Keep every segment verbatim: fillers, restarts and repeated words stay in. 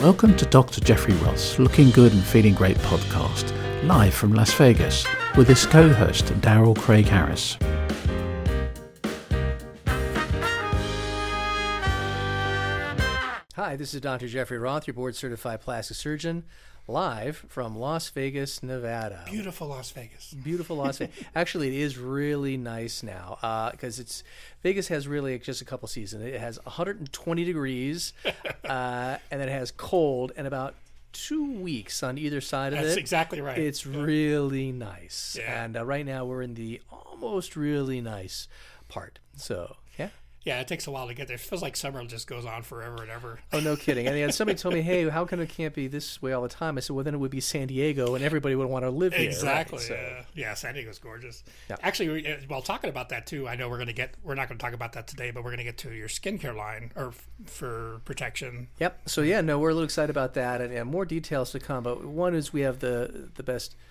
Welcome to Doctor Jeffrey Roth's Looking Good and Feeling Great Podcast, live from Las Vegas, with his co-host, Darrell Craig Harris. Hi, this is Doctor Jeffrey Roth, your board-certified plastic surgeon, live from Las Vegas, Nevada. Beautiful Las Vegas. Beautiful Las Vegas. Actually, it is really nice now because uh, it's Vegas has really just a couple seasons. It has one hundred twenty degrees, uh, and it has cold, and about two weeks on either side of That's it. That's exactly right. It's yeah. really nice, yeah. and uh, right now we're in the almost really nice part. So yeah. Yeah, it takes a while to get there. It feels like summer just goes on forever and ever. Oh, no kidding. And somebody told me, hey, how come it can't be this way all the time? I said, well, then it would be San Diego, and everybody would want to live here. Exactly. Right? So, yeah. yeah, San Diego's gorgeous. Yeah. Actually, while talking about that, too, I know we're going to get – we're not going to talk about that today, but we're going to get to your skincare line or f- for protection. Yep. So, yeah, no, we're a little excited about that, and, and more details to come. But one is we have the the best –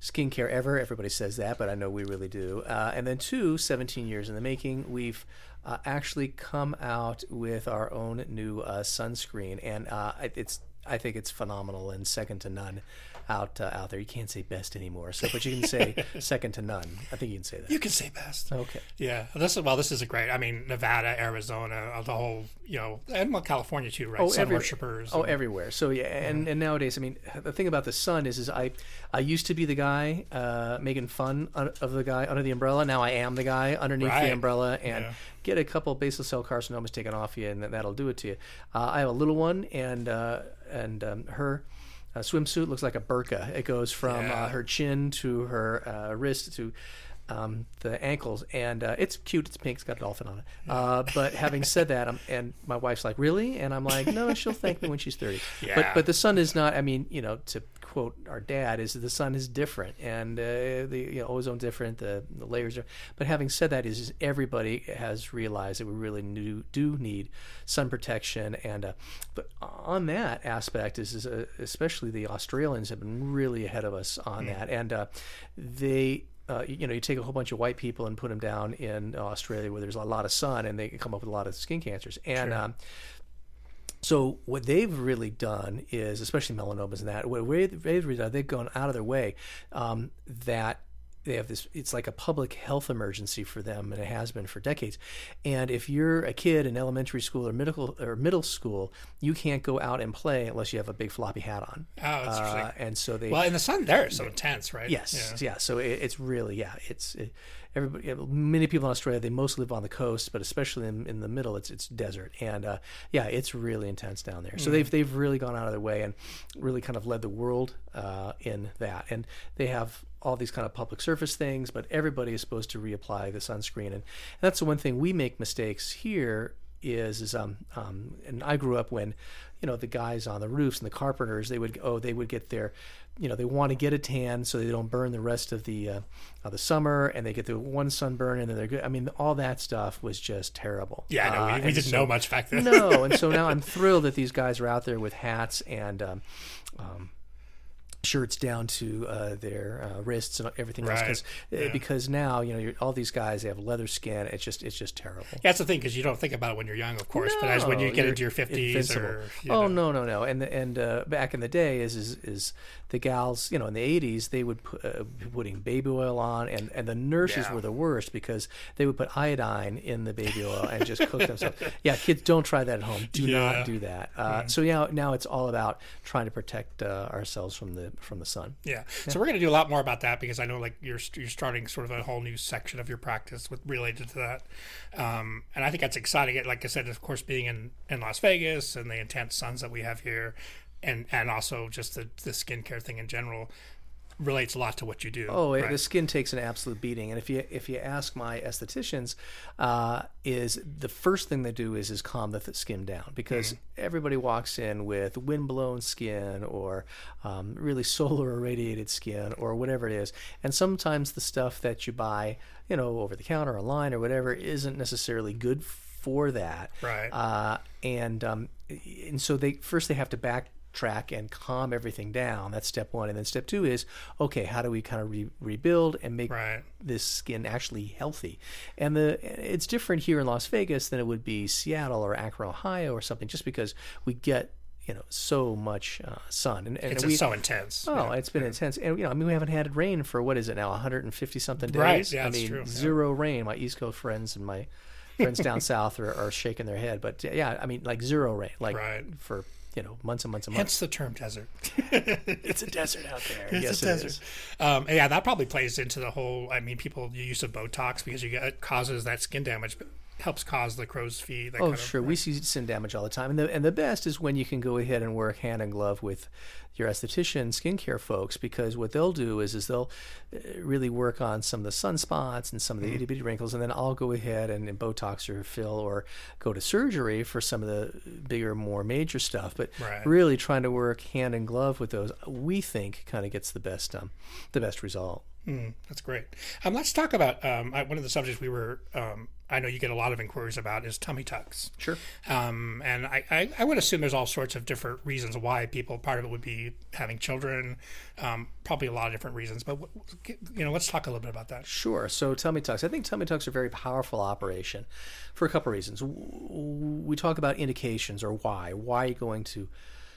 skincare ever. Everybody says that, but I know we really do. Uh, and then two, seventeen years in the making, we've uh, actually come out with our own new uh, sunscreen. And uh, it's I think it's phenomenal and second to none out uh, out there. You can't say best anymore, so but you can say second to none. I think you can say that. You can say best. Okay. Yeah. This is well. This is a great. I mean, Nevada, Arizona, the whole you know, and well, California too, right? Oh, sun every, worshipers. Oh, and, everywhere. So yeah, and, yeah. and nowadays, I mean, the thing about the sun is, is I, I used to be the guy uh, making fun of the guy under the umbrella. Now I am the guy underneath right. the umbrella, and. Yeah. Get a couple basal cell carcinomas taken off you, and that'll do it to you. Uh, I have a little one, and uh, and um, her uh, swimsuit looks like a burqa. It goes from yeah. uh, her chin to her uh, wrist to um, the ankles, and uh, it's cute. It's pink. It's got a dolphin on it. Uh, but having said that, I'm, and my wife's like, really? And I'm like, no, she'll thank me when she's thirty. Yeah. But, but the sun is not, I mean, you know, to quote our dad, is that the sun is different, and uh, the you know, ozone different, the, the layers are. But having said that, is, is everybody has realized that we really knew, do need sun protection. And uh, but on that aspect, is, is uh, especially the Australians have been really ahead of us on mm. that, and uh, they. Uh, you know, you take a whole bunch of white people and put them down in Australia where there's a lot of sun, and they can come up with a lot of skin cancers. And sure. um, so what they've really done is, especially melanomas and that, what they've done, they've gone out of their way um, that they have this, it's like a public health emergency for them, and it has been for decades. And if you're a kid in elementary school or middle or middle school, you can't go out and play unless you have a big floppy hat on. Oh, that's uh, interesting. And so they well, and the sun there is so intense, right? Yes, yeah. yeah so it, it's really, yeah, it's it, everybody. Many people in Australia, they mostly live on the coast, but especially in, in the middle, it's it's desert, and uh, yeah, it's really intense down there. So mm. they've they've really gone out of their way and really kind of led the world uh, in that, and they have. All these kind of public surface things, but everybody is supposed to reapply the sunscreen. And, and that's the one thing we make mistakes here is, is um, um, and I grew up when, you know, the guys on the roofs and the carpenters, they would, oh, they would get their, you know, they want to get a tan so they don't burn the rest of the, uh, of the summer, and they get the one sunburn and then they're good. I mean, all that stuff was just terrible. Yeah, no, we, uh, we didn't so, know much back then. No, and so now I'm thrilled that these guys are out there with hats and, um, um, shirts down to uh, their uh, wrists and everything right. else, yeah. because now you know you're, all these guys, they have leather skin. It's just it's just terrible. Yeah, that's the thing, because you don't think about it when you're young, of course, no, but as when you get into your fifties or you oh know. no no no and and uh, back in the day is is is the gals, you know, in the eighties they would put uh, putting baby oil on, and, and the nurses yeah. were the worst because they would put iodine in the baby oil and just cook themselves. Yeah, kids, don't try that at home. Do yeah. not do that. Uh, yeah. So now now it's all about trying to protect uh, ourselves from the from the sun. Yeah. yeah. So we're going to do a lot more about that, because I know like you're you're starting sort of a whole new section of your practice with related to that. Um, and I think that's exciting. Like I said, of course, being in, in Las Vegas and the intense suns that we have here, and, and also just the, the skincare thing in general relates a lot to what you do. Oh, right? The skin takes an absolute beating. And if you if you ask my estheticians, uh, is the first thing they do is is calm the th- skin down, because mm-hmm. everybody walks in with windblown skin or um, really solar irradiated skin or whatever it is. And sometimes the stuff that you buy, you know, over the counter, online or whatever, isn't necessarily good for that. Right. Uh, and um, and so they first they have to back. track and calm everything down. That's step one. And then step two is, okay, how do we kind of re- rebuild and make right. this skin actually healthy? And the it's different here in Las Vegas than it would be Seattle or Akron, Ohio or something, just because we get you know, so much uh, sun. And, and it's we, so intense. Oh, yeah. It's been yeah. intense. And, you know, I mean, we haven't had rain for, what is it now, one hundred fifty something days? Right, yeah, I that's mean, true. Zero yeah. rain. My East Coast friends and my friends down south are, are shaking their head. But, yeah, I mean, like zero rain, like right. for, you know, months and months and months. Hence the term desert. It's a desert out there. It's yes, a desert. It is. Um, yeah, that probably plays into the whole, I mean, people, the use of Botox because you get, it causes that skin damage, but helps cause the crow's feet. That oh, kind sure. Of, right? We see skin damage all the time. And the, and the best is when you can go ahead and work hand in glove with your esthetician, skincare folks, because what they'll do is is they'll really work on some of the sunspots and some of the mm-hmm. itty bitty wrinkles, and then I'll go ahead and, and Botox or fill or go to surgery for some of the bigger, more major stuff. But right. really trying to work hand in glove with those, we think, kind of gets the best um, the best result. Mm, that's great. Um, let's talk about um, I, one of the subjects we were. Um, I know you get a lot of inquiries about is tummy tucks. Sure. Um, and I, I, I would assume there's all sorts of different reasons why people, part of it would be having children, um, probably a lot of different reasons, but you know, let's talk a little bit about that. Sure. So tummy tucks, I think tummy tucks are a very powerful operation for a couple of reasons. We talk about indications or why, why are you going to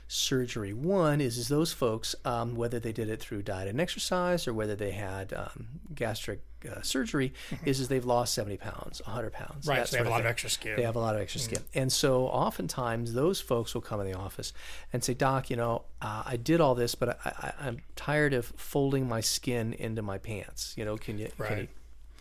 surgery? One is, is those folks, um, whether they did it through diet and exercise or whether they had um, gastric Uh, surgery mm-hmm. is is they've lost seventy pounds, one hundred pounds. Right, so they have a lot of extra skin. They have a lot of extra mm-hmm. skin. And so oftentimes those folks will come in the office and say, Doc, you know, uh, I did all this, but I, I, I'm tired of folding my skin into my pants. You know, can you, right. can you,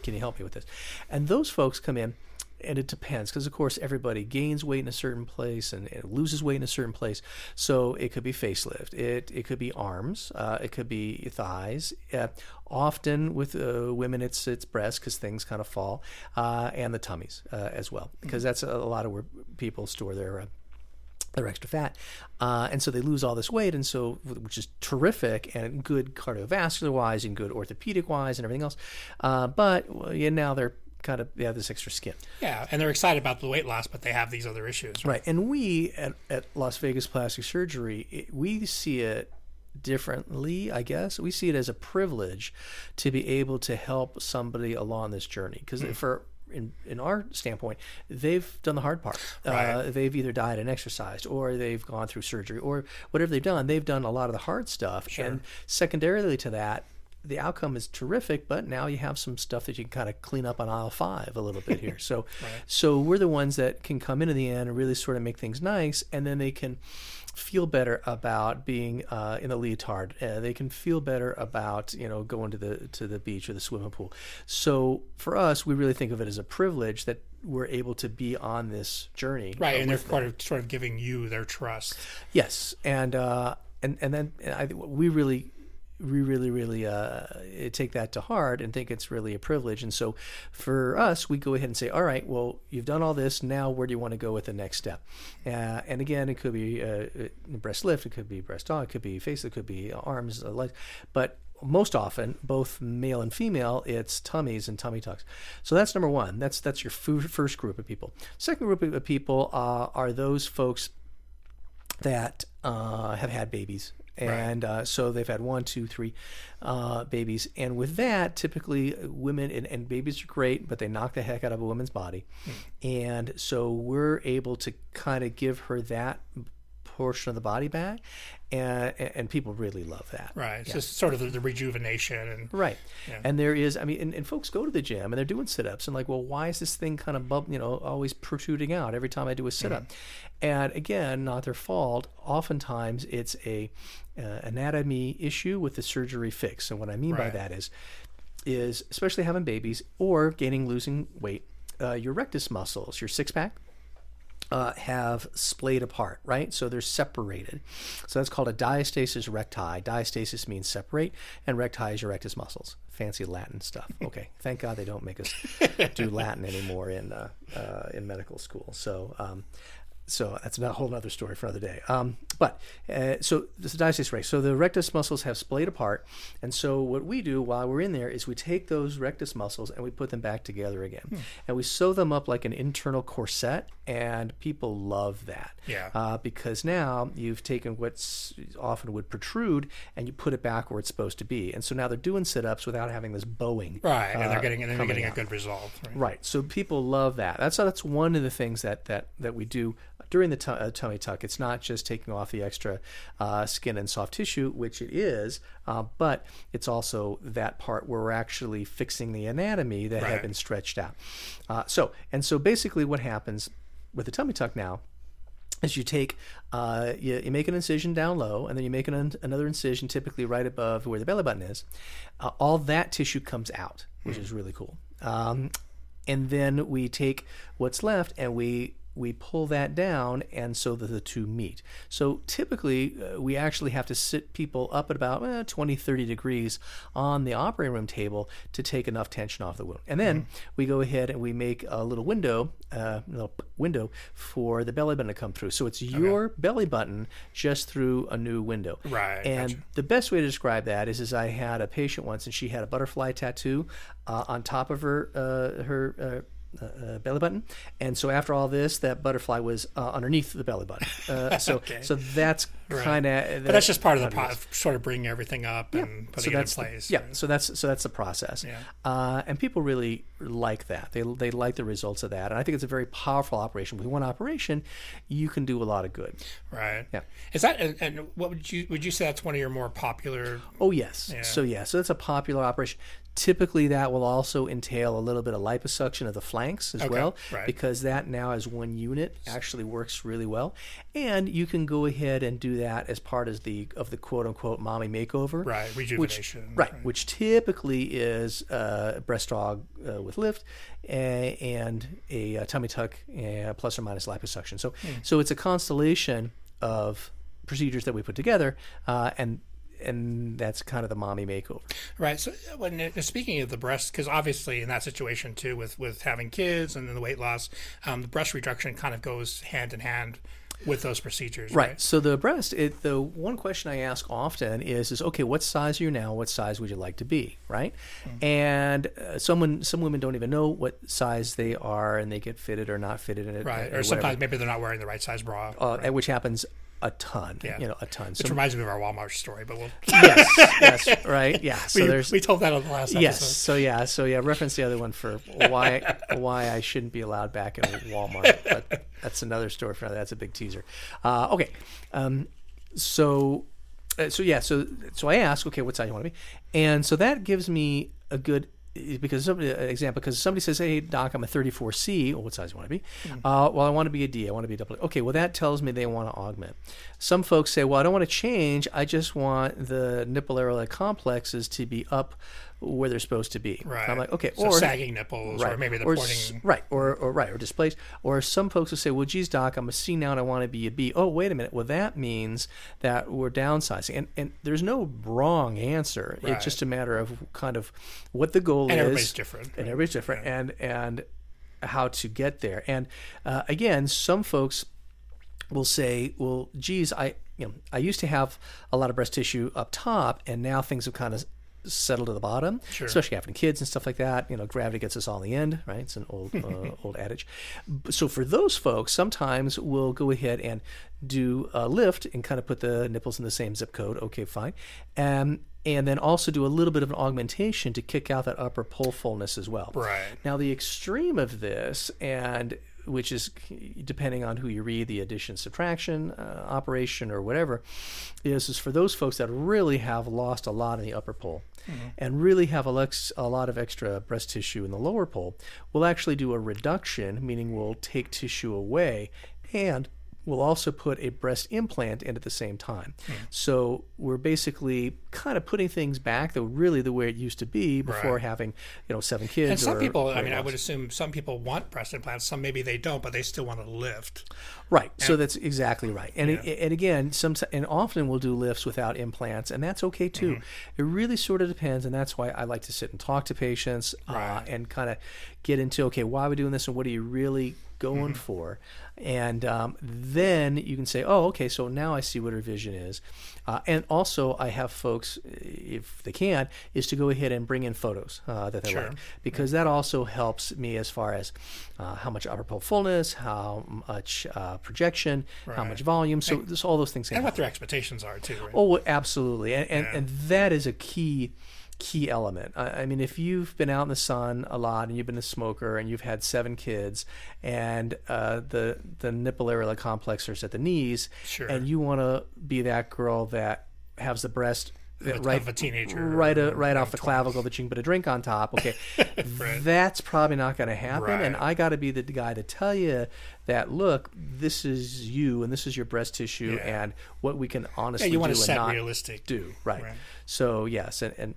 can you help me with this? And those folks come in, and it depends because, of course, everybody gains weight in a certain place and, and loses weight in a certain place. So it could be facelift. It it could be arms. Uh, it could be thighs. Uh, often with uh, women, it's it's breasts because things kind of fall uh, and the tummies uh, as well because that's a, a lot of where people store their uh, their extra fat. Uh, and so they lose all this weight, and so which is terrific and good cardiovascular-wise and good orthopedic-wise and everything else. Uh, but yeah, now they're kind of they have this extra skin. Yeah, and they're excited about the weight loss, but they have these other issues. Right, right. And we at, at Las Vegas Plastic Surgery, it, we see it differently, I guess. We see it as a privilege to be able to help somebody along this journey because mm. for in in our standpoint, they've done the hard part. Right. Uh, they've either died and exercised, or they've gone through surgery, or whatever they've done, they've done a lot of the hard stuff. Sure. And secondarily to that, the outcome is terrific, but now you have some stuff that you can kind of clean up on aisle five a little bit here. So right. so we're the ones that can come into the end and really sort of make things nice, and then they can feel better about being uh, in the leotard. Uh, they can feel better about, you know, going to the to the beach or the swimming pool. So for us, we really think of it as a privilege that we're able to be on this journey. Right, uh, and they're part of sort of giving you their trust. Yes, and, uh, and, and then I, we really... we really, really uh, take that to heart and think it's really a privilege. And so for us, we go ahead and say, all right, well, you've done all this. Now where do you want to go with the next step? Uh, and again, it could be uh, breast lift. It could be breast dog. It could be face. It could be arms, legs. But most often, both male and female, it's tummies and tummy tucks. So that's number one. That's that's your first group of people. Second group of people uh, are those folks that uh, have had babies. And right. uh, so they've had one, two, three uh, babies. And with that, typically women and, and babies are great, but they knock the heck out of a woman's body. Mm. And so we're able to kind of give her that portion of the body back. And, and people really love that. Right. It's yeah. just sort of the, the rejuvenation. And, right. Yeah. And there is, I mean, and, and folks go to the gym and they're doing sit-ups and like, well, why is this thing kind of, bump, you know, always protruding out every time I do a sit-up? Mm-hmm. And again, not their fault. Oftentimes it's a uh, anatomy issue with the surgery fix. And what I mean right. by that is, is especially having babies or gaining, losing weight, uh, your rectus muscles, your six-pack, Uh, have splayed apart, right? So they're separated. So that's called a diastasis recti. Diastasis means separate, and recti is your rectus muscles. Fancy Latin stuff. Okay, thank God they don't make us do Latin anymore in uh, uh, in medical school. So um, so that's a whole other story for another day. Um, but uh, so this is diastasis recti. So the rectus muscles have splayed apart, and so what we do while we're in there is we take those rectus muscles and we put them back together again, hmm. and we sew them up like an internal corset. And people love that, yeah. uh, because now you've taken what's often would protrude and you put it back where it's supposed to be. And so now they're doing sit-ups without having this bowing. Right, uh, and they're getting and they're getting out. a good result. Right? Right. So people love that. That's that's one of the things that that, that we do during the t- uh, tummy tuck. It's not just taking off the extra uh, skin and soft tissue, which it is, uh, but it's also that part where we're actually fixing the anatomy that right. had been stretched out. Uh, so and so basically what happens with the tummy tuck now is you take, uh, you, you make an incision down low, and then you make an, another incision typically right above where the belly button is. Uh, all that tissue comes out, which mm. is really cool. Um, and then we take what's left and we we pull that down, and so that the two meet. So typically, uh, we actually have to sit people up at about eh, twenty, thirty degrees on the operating room table to take enough tension off the wound. And then mm. we go ahead and we make a little window, uh, little window for the belly button to come through. So it's your okay. belly button just through a new window. Right. And gotcha. The best way to describe that is, is I had a patient once, and she had a butterfly tattoo uh, on top of her uh, her. Uh, Uh, belly button, and so after all this, that butterfly was uh, underneath the belly button. Uh, so, okay. so that's kind of. Right. That, but that's just part of the pro- sort of bringing everything up yeah. and putting so it in place. The, yeah, right. so that's so that's the process. Yeah. Uh, and people really like that. They they like the results of that, and I think it's a very powerful operation. With one operation, you can do a lot of good. Right. Yeah. Is that and, and what would you would you say that's one of your more popular? Oh yes. Yeah. So yeah. So that's a popular operation. Typically, that will also entail a little bit of liposuction of the flanks as okay, well, right. because that now as one unit actually works really well. And you can go ahead and do that as part of the of the quote unquote mommy makeover, right? Rejuvenation, which, right, right? Which typically is uh, breast dog uh, with lift uh, and a, a tummy tuck, uh, plus or minus liposuction. So, mm. so it's a constellation of procedures that we put together, uh, and. And that's kind of the mommy makeover. Right. So when speaking of the breast, because obviously in that situation too, with, with having kids and then the weight loss, um, the breast reduction kind of goes hand in hand with those procedures. Right. right? So the breast, it, the one question I ask often is, is okay, what size are you now? What size would you like to be? Right. Mm-hmm. And uh, someone, some women don't even know what size they are, and they get fitted or not fitted. And, right. Or, or sometimes maybe they're not wearing the right size bra. Uh, right. Which happens a ton, yeah. you know, a ton. Which so, reminds me of our Walmart story, but we'll... yes, yes, right, yeah. So we, there's, we told that on the last episode. Yes, so yeah, so yeah, reference the other one for why why I shouldn't be allowed back in Walmart, but that's another story for another. That's a big teaser. Uh, okay, um, so, uh, so yeah, so so I ask, okay, what size do you want to be? And so that gives me a good... Because somebody, example, because somebody says, "Hey, doc, I'm a thirty-four C. Well, what size do you want to be? Mm-hmm. Uh, well, I want to be a D. I want to be a double A. Okay, well, that tells me they want to augment. Some folks say, "Well, I don't want to change. I just want the nipple areola complexes to be up where they're supposed to be." Right. I'm like, okay, so or sagging nipples, right, or maybe the or, pointing, right, or or right, or displaced. Or some folks will say, "Well, geez, doc, I'm a C now, and I want to be a B." Oh, wait a minute. Well, that means that we're downsizing, and and there's no wrong answer. Right. It's just a matter of kind of what the goal. And everybody's is, different. And right? everybody's different, yeah. and and how to get there. And uh, again, some folks will say, "Well, geez, I you know I used to have a lot of breast tissue up top, and now things have kind of settled to the bottom, sure. especially having kids and stuff like that. You know, gravity gets us all in the end, right? It's an old uh, old adage. So for those folks, sometimes we'll go ahead and do a lift and kind of put the nipples in the same zip code. Okay, fine, and. Um, And then also do a little bit of an augmentation to kick out that upper pull fullness as well. Right. Now the extreme of this, and which is depending on who you read, the addition, subtraction, uh, operation, or whatever, is is for those folks that really have lost a lot in the upper pull, mm-hmm. and really have a, lex, a lot of extra breast tissue in the lower pull. We'll actually do a reduction, meaning we'll take tissue away, and we'll also put a breast implant in at the same time. Mm. So we're basically kind of putting things back though really the way it used to be before right. having, you know, seven kids. And some or, people, or I mean, else. I would assume some people want breast implants, some maybe they don't, but they still want to lift. Right. And, so that's exactly right. And yeah. it, and again, some and often we'll do lifts without implants, and that's okay too. Mm. It really sort of depends, and that's why I like to sit and talk to patients right. uh, and kind of get into, okay, why are we doing this and what are you really going mm-hmm. for? And um, then you can say, oh, okay, so now I see what her vision is. Uh, and also I have folks, if they can, is to go ahead and bring in photos uh, that they sure. like, because that also helps me as far as uh, how much upper pole fullness, how much uh, projection, right. how much volume. So and, this, all those things. And help. What their expectations are too. Right? Oh, absolutely. And, and, yeah. and that is a key key element. I, I mean, if you've been out in the sun a lot and you've been a smoker and you've had seven kids and uh, the the nipple areola complex is at the knees, sure. and you want to be that girl that has the breast With, right, of a teenager, right, a, right off the twenty clavicle that you can put a drink on top. Okay, right. That's probably not going to happen. Right. And I got to be the guy to tell you that. Look, this is you, and this is your breast tissue, yeah. and what we can honestly yeah, you do want to set and not realistic. do. Right. right. So yes, and, and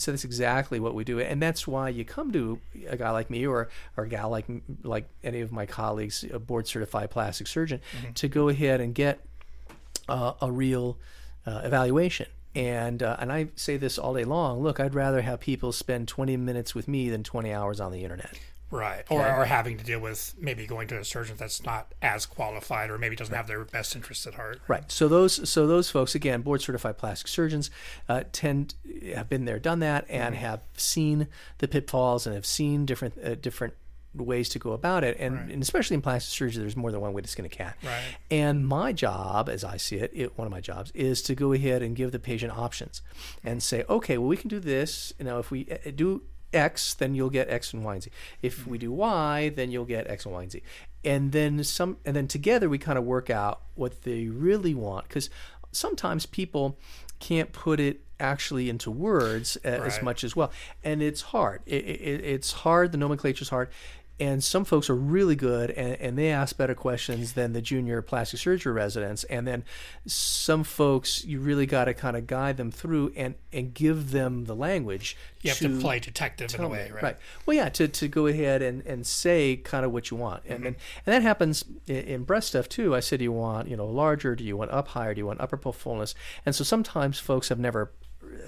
so that's exactly what we do, and that's why you come to a guy like me or or a gal like like any of my colleagues, a board certified plastic surgeon, mm-hmm. to go ahead and get uh, a real uh, evaluation. And uh, and I say this all day long. Look, I'd rather have people spend twenty minutes with me than twenty hours on the internet. Right, or, or having to deal with maybe going to a surgeon that's not as qualified, or maybe doesn't have their best interests at heart. Right. So those so those folks, again, board certified plastic surgeons, uh, tend have been there, done that, and mm-hmm. have seen the pitfalls and have seen different uh, different ways to go about it, and, right. and especially in plastic surgery, there's more than one way to skin a cat. Right. And my job, as I see it, it, one of my jobs is to go ahead and give the patient options, and say, okay, well, we can do this. You know, if we do X, then you'll get X and Y and Z. If mm-hmm. we do Y, then you'll get X and Y and Z. And then some, and then together we kind of work out what they really want, because sometimes people can't put it actually into words right. as much as well, and it's hard. It, it, it's hard. The nomenclature is hard. And some folks are really good, and, and they ask better questions than the junior plastic surgery residents. And then some folks, you really got to kind of guide them through and, and give them the language. You have to, to play detective in a way, right? Right. Well, yeah, to, to go ahead and, and say kind of what you want. And, mm-hmm. and and that happens in, in breast stuff, too. I said, do you want, you know, larger? Do you want up higher? Do you want upper fullness? And so sometimes folks have never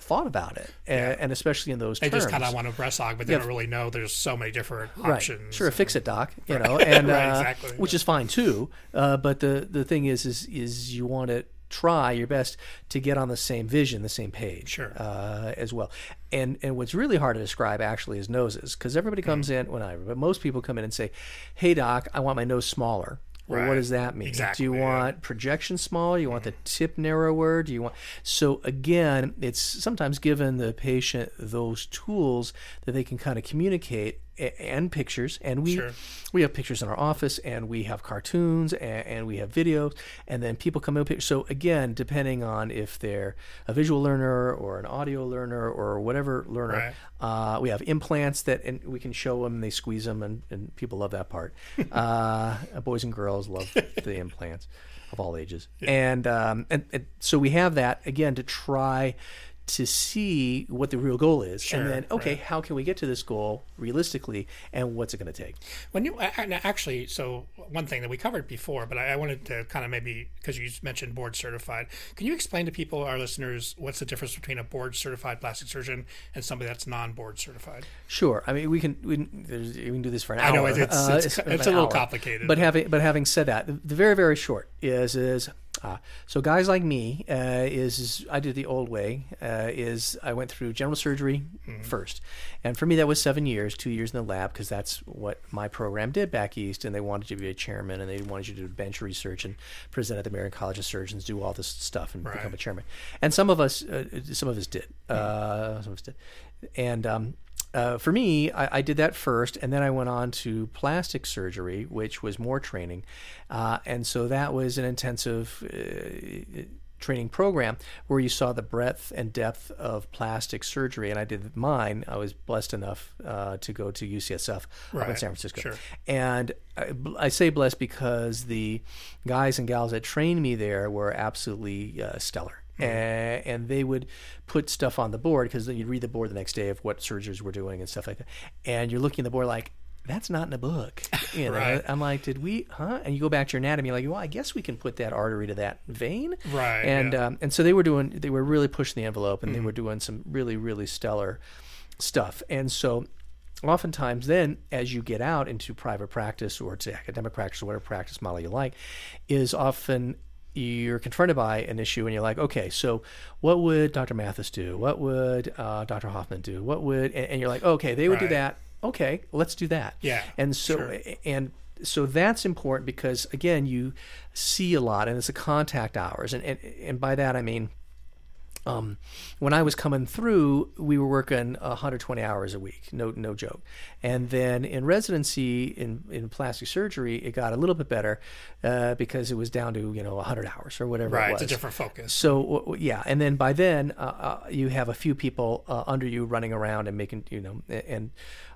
thought about it, yeah. and especially in those they terms. They just kind of want to breast hog, but they yeah. don't really know there's so many different options. Right. Sure, and fix it, doc, you right. know, and right, exactly. uh, which yeah. is fine too, uh, but the the thing is is is you want to try your best to get on the same vision, the same page, sure. uh, as well. And and what's really hard to describe actually is noses, because everybody comes mm. in, well, not everybody, but most people come in and say, hey doc, I want my nose smaller. Well, right. what does that mean? Exactly. Do you want projection smaller? You want mm-hmm. the tip narrower? Do you want? So again, it's sometimes given the patient those tools that they can kind of communicate, and pictures. And we sure. we have pictures in our office, and we have cartoons, and, and we have videos, and then people come in with pictures. So again, depending on if they're a visual learner or an audio learner or whatever learner, right. uh, we have implants that and we can show them, they squeeze them, and, and people love that part. uh, boys and girls love the implants of all ages. Yeah. And, um, and, and so we have that, again, to try to see what the real goal is, sure, and then okay, right. how can we get to this goal realistically, and what's it going to take? When you actually, so one thing that we covered before, but I wanted to kind of maybe, because you mentioned board certified, can you explain to people, our listeners, what's the difference between a board certified plastic surgeon and somebody that's non-board certified? Sure, I mean we can we can, we can do this for an hour. I know it's it's, uh, it's, it's, it's a little hour. complicated, but having but having said that, the very very short is is. Ah, so guys like me uh, is I did the old way uh, is I went through general surgery mm-hmm. first, and for me that was seven years, two years in the lab, because that's what my program did back east, and they wanted you to be a chairman, and they wanted you to do bench research and present at the American College of Surgeons, do all this stuff, and right. become a chairman. And some of us, uh, some of us did, mm-hmm. uh, some of us did, and. Um, Uh, for me, I, I did that first, and then I went on to plastic surgery, which was more training, uh, and so that was an intensive uh, training program where you saw the breadth and depth of plastic surgery. And I did mine. I was blessed enough uh, to go to U C S F right. up in San Francisco, sure. and I, I say blessed because the guys and gals that trained me there were absolutely uh, stellar. Mm-hmm. And they would put stuff on the board, because then you'd read the board the next day of what surgeries were doing and stuff like that. And you're looking at the board like, that's not in the book. You know? Right. I'm like, did we, huh? And you go back to your anatomy, you're like, well, I guess we can put that artery to that vein. Right. And yeah. um, and so they were doing, they were really pushing the envelope, and mm-hmm. they were doing some really, really stellar stuff. And so oftentimes then, as you get out into private practice or to academic practice or whatever practice model you like, is often you're confronted by an issue, and you're like, okay, so what would Doctor Mathis do? What would uh, Doctor Hoffman do? What would, and, and you're like, okay, they would right. do that. Okay, let's do that. Yeah. And so, sure. and so that's important, because again, you see a lot, and it's the contact hours. And, and, and by that, I mean, Um, when I was coming through, we were working one hundred twenty hours a week, no no joke. And then in residency in, in plastic surgery, it got a little bit better uh, because it was down to, you know, one hundred hours or whatever right, it was. Right, it's a different focus. So, yeah, and then by then, uh, you have a few people uh, under you running around and making, you know, and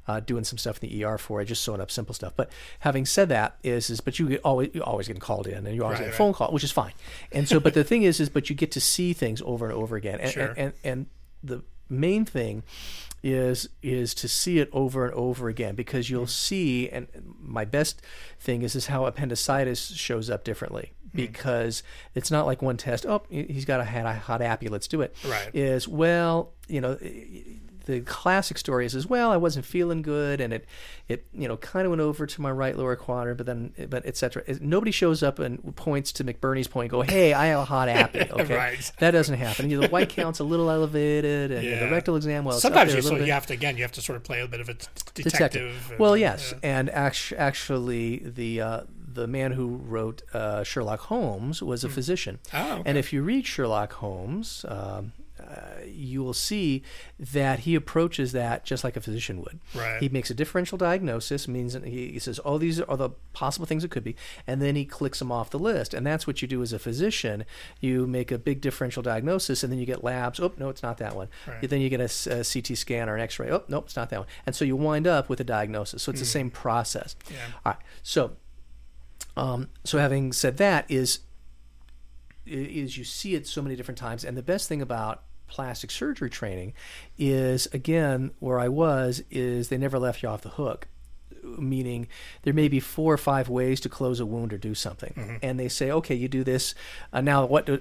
uh, doing some stuff in the E R for it, just sewing up simple stuff. But having said that is, is but you get always, you're always getting called in and you always right, get a right. phone call, which is fine. And so, but the thing is, is but you get to see things over and over again. Again. And, sure. and, and the main thing is is to see it over and over again, because you'll see, and my best thing is, is how appendicitis shows up differently, because mm. it's not like one test, oh, he's got a hot, a hot appy, let's do it. Right. Is, well, you know, the classic story is, is, well, I wasn't feeling good, and it, it you know, kind of went over to my right lower quadrant, but then, but et cetera. Nobody shows up and points to McBurney's point and go, hey, I have a hot appy, okay? Right. That doesn't happen. You know, the white count's a little elevated, and yeah. the rectal exam, well, it's sometimes you, so you have to, again, you have to sort of play a bit of a detective. detective. And, well, yes, yeah. and act- actually the... Uh, the man who wrote uh, Sherlock Holmes was a mm. physician. Oh, okay. And if you read Sherlock Holmes, um, uh, you will see that he approaches that just like a physician would. Right. He makes a differential diagnosis, means he, he says, oh, these are the possible things it could be, and then he clicks them off the list. And that's what you do as a physician. You make a big differential diagnosis, and then you get labs. Oh, no, it's not that one. Right. Then you get a, a C T scan or an x-ray. Oh, nope, it's not that one. And so you wind up with a diagnosis. So it's mm. the same process. Yeah. All right, so... Um, so having said that is, is you see it so many different times. And the best thing about plastic surgery training is, again, where I was, is they never left you off the hook. Meaning there may be four or five ways to close a wound or do something. Mm-hmm. And they say, okay, you do this. Uh, now what, do,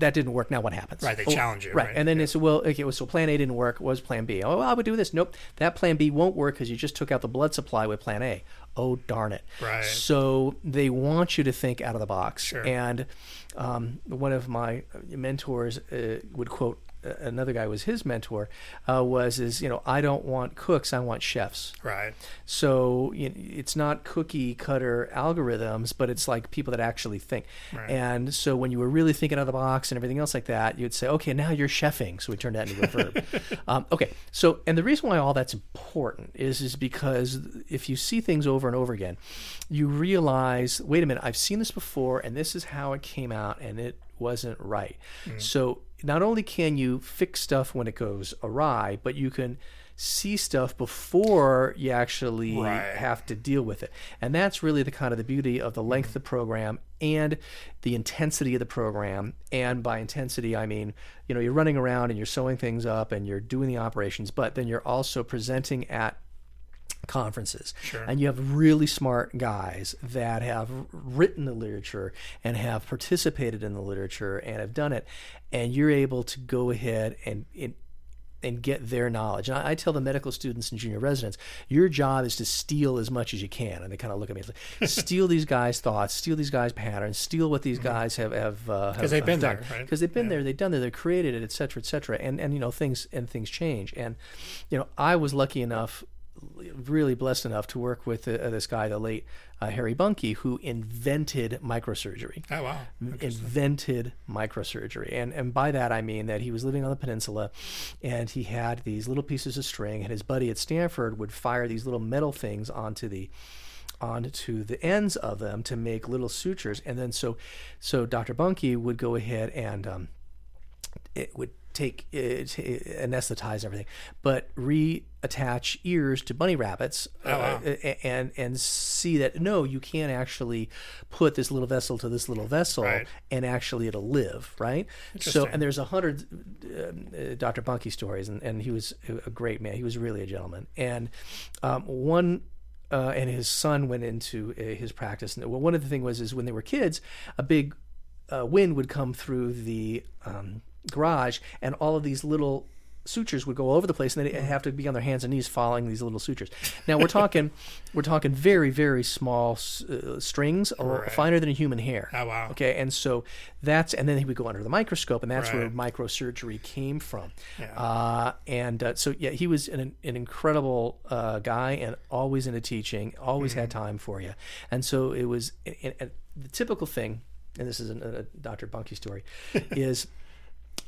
that didn't work. Now what happens? Right. They oh, challenge you. Right. right. And then yeah. they say, well, okay, so plan A didn't work. What was plan B? Oh, well, I would do this. Nope. That plan B won't work because you just took out the blood supply with plan A. Oh, darn it. Right. So they want you to think out of the box. Sure. And um, one of my mentors uh, would quote, uh, another guy was his mentor, uh, was, is, you know, I don't want cooks, I want chefs. Right. So you know, it's not cookie cutter algorithms, but it's like people that actually think. Right. And so when you were really thinking out of the box and everything else like that, you'd say, okay, now you're chefing. So we turned that into a verb. um, okay. So, and the reason why all that's important is, is because if you see things over and over again, you realize, wait a minute, I've seen this before, and this is how it came out, and it wasn't right. Mm. So not only can you fix stuff when it goes awry, but you can see stuff before you actually right. have to deal with it. And that's really the kind of the beauty of the length of the program and the intensity of the program. And by intensity, I mean, you know, you're running around and you're sewing things up and you're doing the operations, but then you're also presenting at conferences. Sure. And you have really smart guys that have written the literature and have participated in the literature and have done it, and you're able to go ahead and and, and get their knowledge. And I, I tell the medical students and junior residents, your job is to steal as much as you can. And they kind of look at me like, steal these guys' thoughts, steal these guys' patterns, steal what these mm-hmm. guys have have because uh, they've been done. there, because right? they've been yeah. there, they've done there, they've created it, et cetera, et cetera. And and you know things and things change. And you know I was lucky enough. really blessed enough to work with uh, this guy, the late uh, Harry Buncke, who invented microsurgery. Oh, wow. Invented microsurgery. And and by that, I mean that he was living on the peninsula, and he had these little pieces of string, and his buddy at Stanford would fire these little metal things onto the onto the ends of them to make little sutures. And then so, so Doctor Buncke would go ahead and um, it would take it, it anesthetize everything, but reattach ears to bunny rabbits oh, wow. uh, and and see that no, you can't actually put this little vessel to this little vessel, right. and actually it'll live, right? So, and there's a hundred uh, Doctor Buncke stories, and, and he was a great man. He was really a gentleman, and um, one. Uh, and his son went into uh, his practice. And one of the things was is when they were kids, a big uh, wind would come through the. Um, garage, and all of these little sutures would go all over the place, and they'd have to be on their hands and knees following these little sutures. Now we're talking, we're talking very, very small uh, strings, or right. finer than a human hair. Oh wow! Okay, and so that's, and then he would go under the microscope, and that's right. where microsurgery came from. Yeah. Uh, and uh, so yeah, he was an, an incredible uh, guy, and always into teaching, always mm-hmm. had time for you. And so it was and, and the typical thing, and this is a, a Doctor Buncke story, is.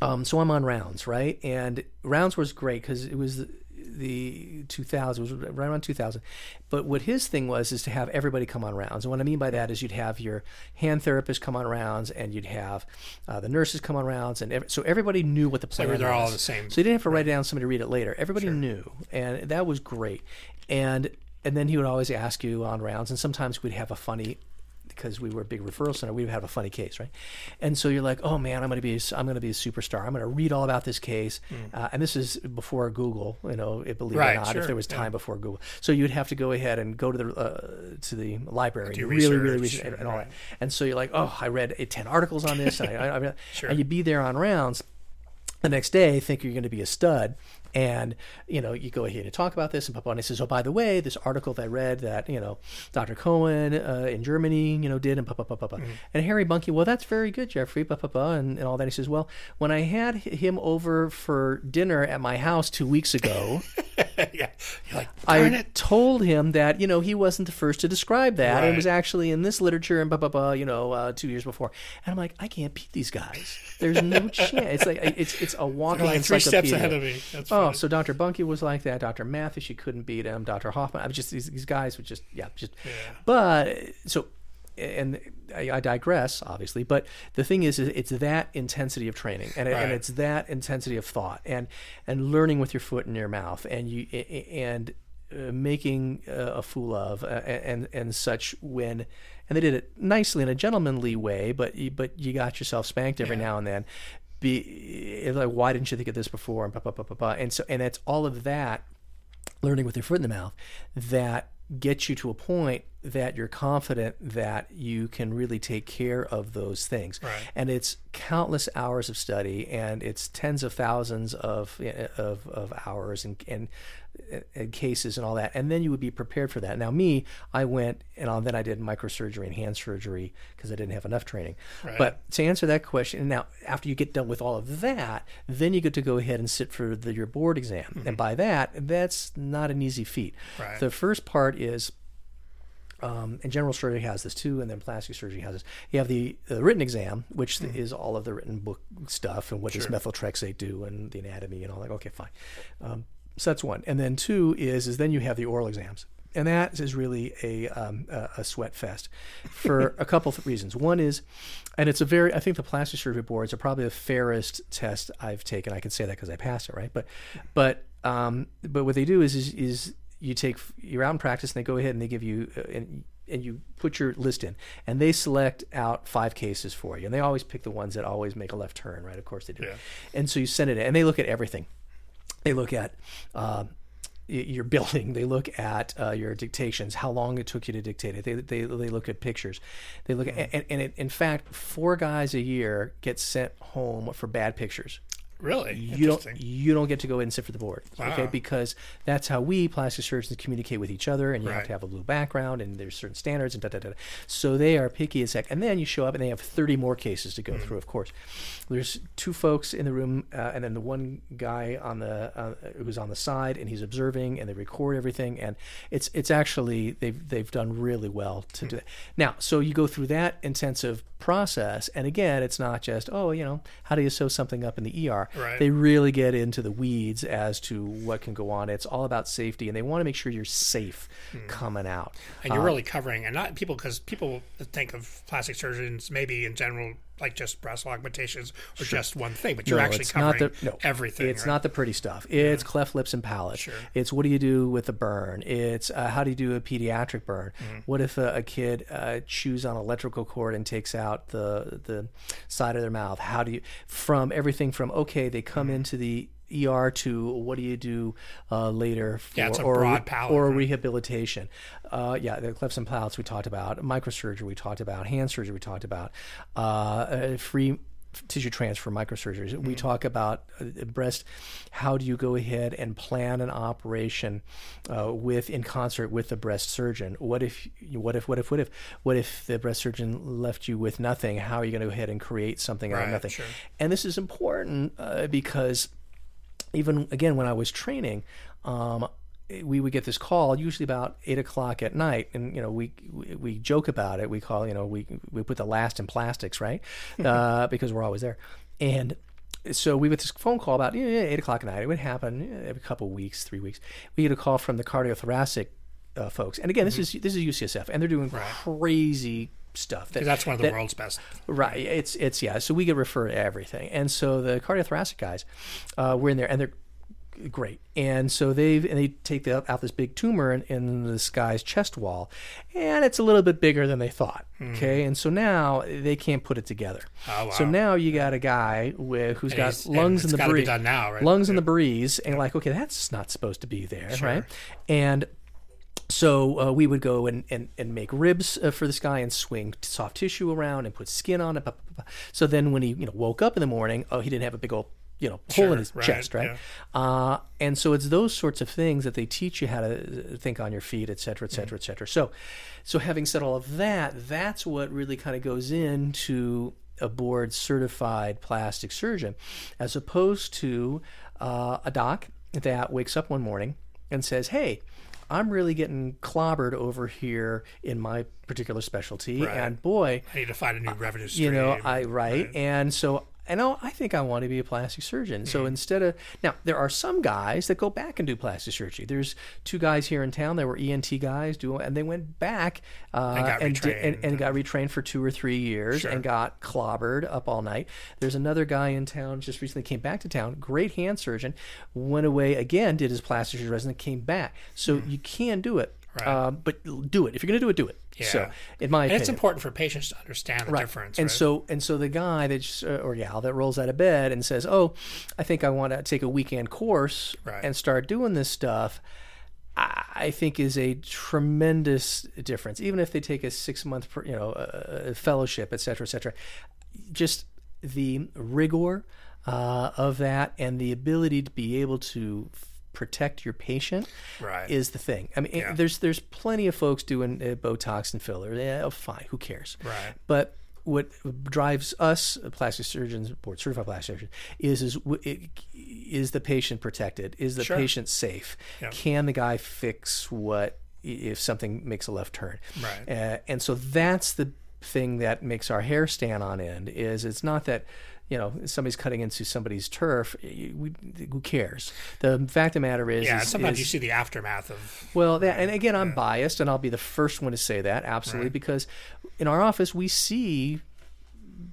Um, so I'm on rounds, right? And rounds was great because it was the, the two thousand, it was right around two thousand. But what his thing was is to have everybody come on rounds. And what I mean by that is you'd have your hand therapist come on rounds, and you'd have uh, the nurses come on rounds, and every, so everybody knew what the plan so was. They're all the same. So you didn't have to write it down somebody to read it later. Everybody sure. knew, and that was great. And and then he would always ask you on rounds, and sometimes we'd have a funny. Because we were a big referral center, we would have a funny case, right? And so you're like, oh man, I'm going to be, a, I'm going to be a superstar. I'm going to read all about this case. Mm. Uh, and this is before Google, you know, it, believe right, it or not, sure. if there was time yeah. before Google. So you'd have to go ahead and go to the uh, to the library, do and research, really, really research, sure, and all right. that. And so you're like, oh, I read uh, ten articles on this, and, I, I, sure. and you'd be there on rounds. The next day, think you're going to be a stud. And, you know, you go ahead and talk about this, and Papani says, oh, by the way, this article that I read that, you know, Doctor Cohen uh, in Germany, you know, did, and papa, papa, papa. Mm-hmm. And Harry Buncke, well, that's very good, Jeffrey, papa, papa, and, and all that. He says, well, when I had him over for dinner at my house two weeks ago, yeah. You're like, darn I it. told him that, you know, he wasn't the first to describe that. Right. It was actually in this literature and papa, you know, uh, two years before. And I'm like, I can't beat these guys. There's no chance. It's like, it's, it's a walking like three steps ahead of me. That's Oh, so Doctor Buncke was like that. Doctor Mathis, you couldn't beat him. Doctor Hoffman, I was just these, these guys would just yeah, just. Yeah. But so, and I, I digress, obviously. But the thing is, is it's that intensity of training, and, right. and it's that intensity of thought, and and learning with your foot in your mouth, and you and uh, making uh, a fool of, uh, and and such when. And they did it nicely in a gentlemanly way, but you, but you got yourself spanked every yeah. now and then. Be like, why didn't you think of this before? And, bah, bah, bah, bah, bah. and so, and it's all of that learning with your foot in the mouth that gets you to a point that you're confident that you can really take care of those things. Right. And it's countless hours of study, and it's tens of thousands of of, of hours and, and and cases and all that. And then you would be prepared for that. Now me, I went and on, then I did microsurgery and hand surgery because I didn't have enough training. Right. But to answer that question, now after you get done with all of that, then you get to go ahead and sit for the, your board exam. Mm-hmm. And by that, that's not an easy feat. Right. The first part is Um, and general surgery has this too, and then plastic surgery has this. You have the uh, written exam, which mm. is all of the written book stuff, and what sure. does methotrexate do, and the anatomy and all that. Okay, fine. Um, so that's one. And then two is is then you have the oral exams, and that is really a um, a sweat fest for a couple of reasons. One is, and it's a very, I think the plastic surgery boards are probably the fairest test I've taken. I can say that because I passed it, right? But but um, but what they do is is, is you take, you're out in practice, and they go ahead and they give you, uh, and and you put your list in, and they select out five cases for you, and they always pick the ones that always make a left turn, right? Of course they do. Yeah. And so you send it in, and they look at everything. They look at uh, your building. They look at uh, your dictations, how long it took you to dictate it. They they, they look at pictures. They look mm-hmm. at, and, and it, in fact, four guys a year get sent home for bad pictures. Really? You don't you don't get to go in and sit for the board, wow. okay? Because that's how we plastic surgeons communicate with each other, and you right. have to have a blue background, and there's certain standards, and da da da. So they are picky as heck. And then you show up, and they have thirty more cases to go mm. through. Of course, there's two folks in the room, uh, and then the one guy on the uh, who's on the side, and he's observing, and they record everything, and it's it's actually they've they've done really well to mm. do that. Now, so you go through that intensive process, and again, it's not just oh, you know, how do you sew something up in the E R. Right. They really get into the weeds as to what can go on. It's all about safety, and they want to make sure you're safe mm. coming out. And you're um, really covering, and not people, because people think of plastic surgeons maybe in general like just breast augmentations or sure. just one thing, but you're no, actually covering not the, no, everything. It's right? not the pretty stuff. It's yeah. cleft lips and palate. Sure. It's what do you do with a burn? It's uh, how do you do a pediatric burn? Mm. What if a, a kid uh, chews on an electrical cord and takes out the the side of their mouth? How do you, from everything from, okay, they come mm. into the E R to what do you do uh, later for yeah, it's a or, broad palate, or right? rehabilitation. Uh, yeah, the clefts and palates we talked about, microsurgery we talked about, hand surgery we talked about, uh, free tissue transfer microsurgeries. Mm-hmm. We talk about uh, breast, how do you go ahead and plan an operation uh, with in concert with the breast surgeon? What if, what if, what if, what if, what if the breast surgeon left you with nothing? How are you going to go ahead and create something right, out of nothing? Sure. And this is important uh, because even again, when I was training, um, we would get this call usually about eight o'clock at night, and you know we we, we joke about it. We call you know we we put the last in plastics, right? Uh, because we're always there, and so we would this phone call about yeah, eight o'clock at night. It would happen yeah, every couple of weeks, three weeks. We get a call from the cardiothoracic uh, folks, and again, mm-hmm. this is this is U C S F, and they're doing right. crazy stuff. That, that's one of the that, world's best. Right. It's it's yeah. So we get referred to everything, and so the cardiothoracic guys uh, were in there, and they're great. And so they've and they take the, out this big tumor in, in this guy's chest wall, and it's a little bit bigger than they thought. Mm. Okay, and so now they can't put it together. Oh, wow. So now you got a guy with, who's and got lungs in the breeze, done now, right? lungs yeah. in the breeze, and like, okay, that's not supposed to be there, sure. right? And so uh, we would go and, and, and make ribs uh, for this guy and swing soft tissue around and put skin on it. Blah, blah, blah. So then when he you know woke up in the morning, oh, he didn't have a big old you know, hole sure, in his right, chest, right? Yeah. Uh, and so it's those sorts of things that they teach you how to think on your feet, et cetera, et cetera, mm-hmm. et cetera. So, so having said all of that, that's what really kind of goes into a board-certified plastic surgeon, as opposed to uh, a doc that wakes up one morning and says, hey, I'm really getting clobbered over here in my particular specialty, right. and boy, I need to find a new revenue stream. You know, I right, right. and so... And I think I want to be a plastic surgeon. So instead of now, there are some guys that go back and do plastic surgery. There's two guys here in town that were E N T guys, do and they went back uh, and, got and, did, and, and got retrained for two or three years sure. and got clobbered up all night. There's another guy in town just recently came back to town, great hand surgeon, went away again, did his plastic surgery resident, came back. So hmm. you can do it. Right. Uh, but do it. If you're going to do it, do it. Yeah. So, in my and opinion, it's important for patients to understand the right. difference. And right? so, and so the guy that just, or gal that rolls out of bed and says, "Oh, I think I want to take a weekend course right. and start doing this stuff," I think is a tremendous difference. Even if they take a six month, you know, uh, fellowship, et cetera, et cetera, just the rigor uh, of that and the ability to be able to protect your patient right. is the thing. I mean, yeah. it, there's there's plenty of folks doing uh, Botox and filler. Yeah, oh, fine, who cares? Right. But what drives us plastic surgeons, board certified plastic surgeons, is is it, is the patient protected? Is the sure. patient safe? Yeah. Can the guy fix what if something makes a left turn? Right. Uh, and so that's the thing that makes our hair stand on end. Is it's not that. You know, somebody's cutting into somebody's turf. We, who cares? The fact of the matter is, yeah. Is, sometimes is, you see the aftermath of. Well, that, right, and again, I'm yeah. biased, and I'll be the first one to say that absolutely right. because in our office we see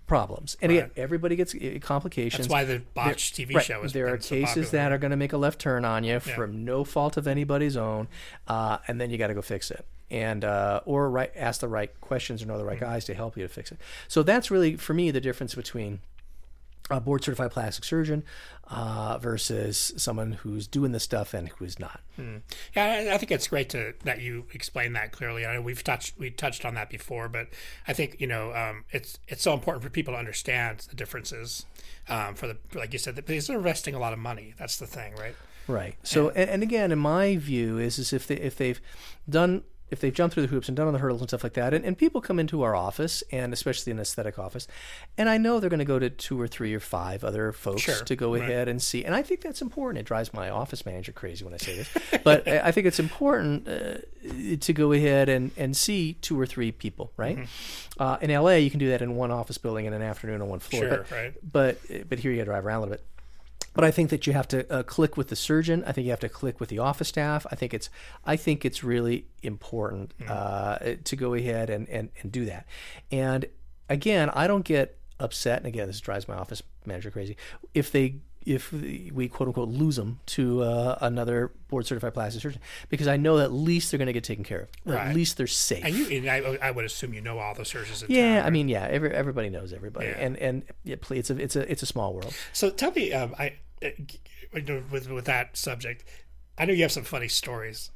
problems, and right. again, everybody gets complications. That's why the botched there, T V right, show is. There are so cases popular. That are going to make a left turn on you yeah. from no fault of anybody's own, uh, and then you got to go fix it. And uh, or right, ask the right questions or know the right mm-hmm. guys to help you to fix it. So that's really for me the difference between. A board-certified plastic surgeon uh, versus someone who's doing this stuff and who's not. Mm. Yeah, I think it's great to that you explain that clearly. I know we've touched we touched on that before, but I think you know um, it's it's so important for people to understand the differences. Um, for the like you said, because they're investing a lot of money. That's the thing, right? Right. So and, and again, in my view, is is if they if they've done. If they've jumped through the hoops and done all the hurdles and stuff like that, and, and people come into our office, and especially an aesthetic office, and I know they're going to go to two or three or five other folks sure, to go right. ahead and see. And I think that's important. It drives my office manager crazy when I say this. But I think it's important uh, to go ahead and, and see two or three people, right? Mm-hmm. Uh, in L A, you can do that in one office building in an afternoon on one floor. Sure, but, right. But, but here you got to drive around a little bit. But I think that you have to uh, click with the surgeon. I think you have to click with the office staff. I think it's, I think it's really important uh, mm. to go ahead and, and, and do that. And again, I don't get upset. And again, this drives my office manager crazy. If they, if we quote unquote lose them to uh, another board certified plastic surgeon, because I know that at least they're going to get taken care of. Right. At least they're safe. And, you, and I, I would assume you know all the surgeons. In yeah, town, right? I mean, yeah, every, everybody knows everybody, yeah. and and it's a it's a it's a small world. So tell me, um, I. With, with that subject, I know you have some funny stories.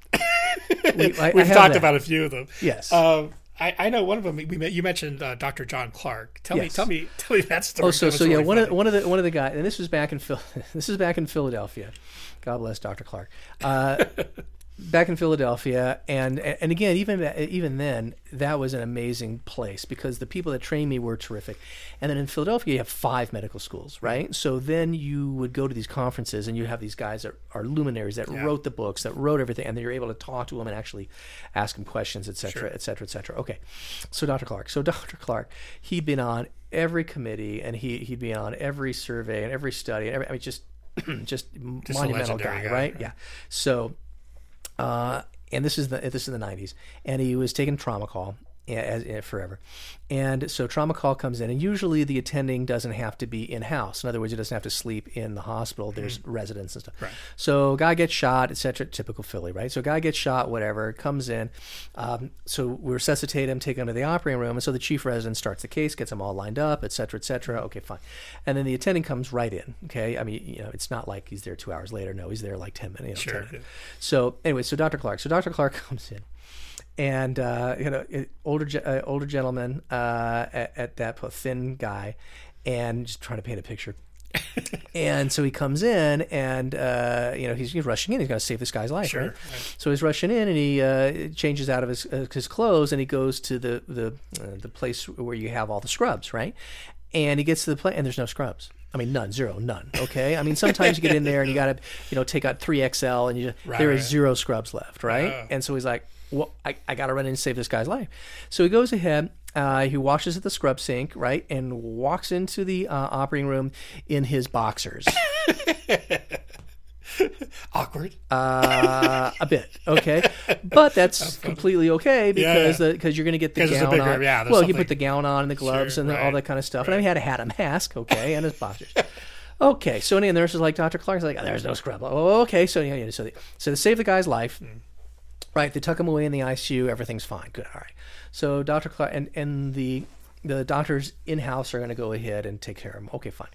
we, I, We've I talked that. about a few of them. Yes, um, I, I know one of them. We, we you mentioned uh, Doctor John Clark. Tell yes. me, tell me, tell me that story. Oh, so, so really yeah, one funny. of one of the one of the guys, and this was back in Phil. This is back in Philadelphia. God bless Doctor Clark. Uh, back in Philadelphia. And, and again, even, even then, that was an amazing place because the people that trained me were terrific. And then in Philadelphia, you have five medical schools, right? So then you would go to these conferences and you have these guys that are luminaries that yeah. wrote the books, that wrote everything, and then you're able to talk to them and actually ask them questions, et cetera, sure. et cetera, et cetera. Okay. So Doctor Clark. So Doctor Clark, he'd been on every committee and he, he'd be on every survey and every study and every, I mean, just, just, just monumental guy, guy, right? right? Yeah. So, uh, and this is the, this is the nineties, and he was taking Tramadol as, as forever. And so Tramadol comes in, and usually the attending doesn't have to be in house. In other words, he doesn't have to sleep in the hospital. There's mm-hmm. residents and stuff. Right. So guy gets shot, et cetera, typical Philly, right? So guy gets shot, whatever, comes in. Um, so we resuscitate him, take him to the operating room. And so the chief resident starts the case, gets them all lined up, et cetera, et cetera. Okay, fine. And then the attending comes right in, okay? I mean, you know, it's not like he's there two hours later. No, he's there like ten minutes. You know, sure. ten minutes. So anyway, so Doctor Clark. So Doctor Clark comes in. And uh, you know, older uh, older gentleman uh, at, at that thin guy, and just trying to paint a picture. And so he comes in, and uh, you know, he's, he's rushing in. He's going to save this guy's life, sure. right? right? So he's rushing in, and he uh, changes out of his uh, his clothes, and he goes to the the uh, the place where you have all the scrubs, right? And he gets to the place, and there's no scrubs. I mean, none, zero, none, okay? I mean, sometimes you get in there, and you got to, you know, take out three X L, and you just, right, there right. is zero scrubs left, right? Oh. And so he's like, well, I, I got to run in and save this guy's life. So he goes ahead, uh, he washes at the scrub sink, right, and walks into the uh, operating room in his boxers. Awkward. Uh, a bit, okay. But that's, that's completely okay because yeah, yeah. because you're going to get the gown bigger, on. Yeah, well, something... you put the gown on and the gloves sure, and the, right, all that kind of stuff. Right. And I mean, he had a hat, a mask, okay, and his boxers. Okay, so and the nurse is like, Doctor Clark's like, oh, there's no scrub. Oh, okay, so, yeah, yeah. so, they, so they save the guy's life. Mm. Right, they tuck him away in the I C U. Everything's fine. Good. All right. So Doctor Clark and, and the the doctors in house are going to go ahead and take care of him. Okay, fine.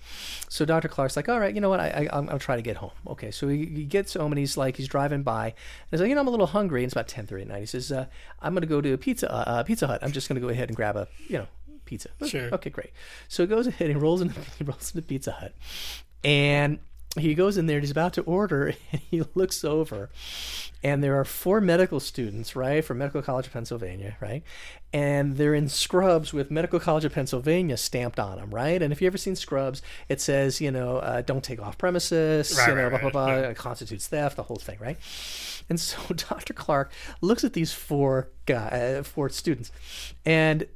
So Doctor Clark's like, all right, you know what? I, I I'll try to get home. Okay. So he, he gets home and he's like, he's driving by and he's like, you know, I'm a little hungry. And it's about ten thirty at night. He says, uh, I'm going to go to a pizza uh, uh, Pizza Hut. I'm just going to go ahead and grab a you know pizza. Sure. Okay, great. So he goes ahead and rolls into he rolls into Pizza Hut, and he goes in there and he's about to order, and he looks over, and there are four medical students, right, from Medical College of Pennsylvania, right, and they're in scrubs with Medical College of Pennsylvania stamped on them, right? And if you've ever seen Scrubs, it says, you know, uh, don't take off premises, right, you know, right, blah, blah, blah, right. constitutes theft, the whole thing, right? And so Doctor Clark looks at these four guys, uh, four students, and...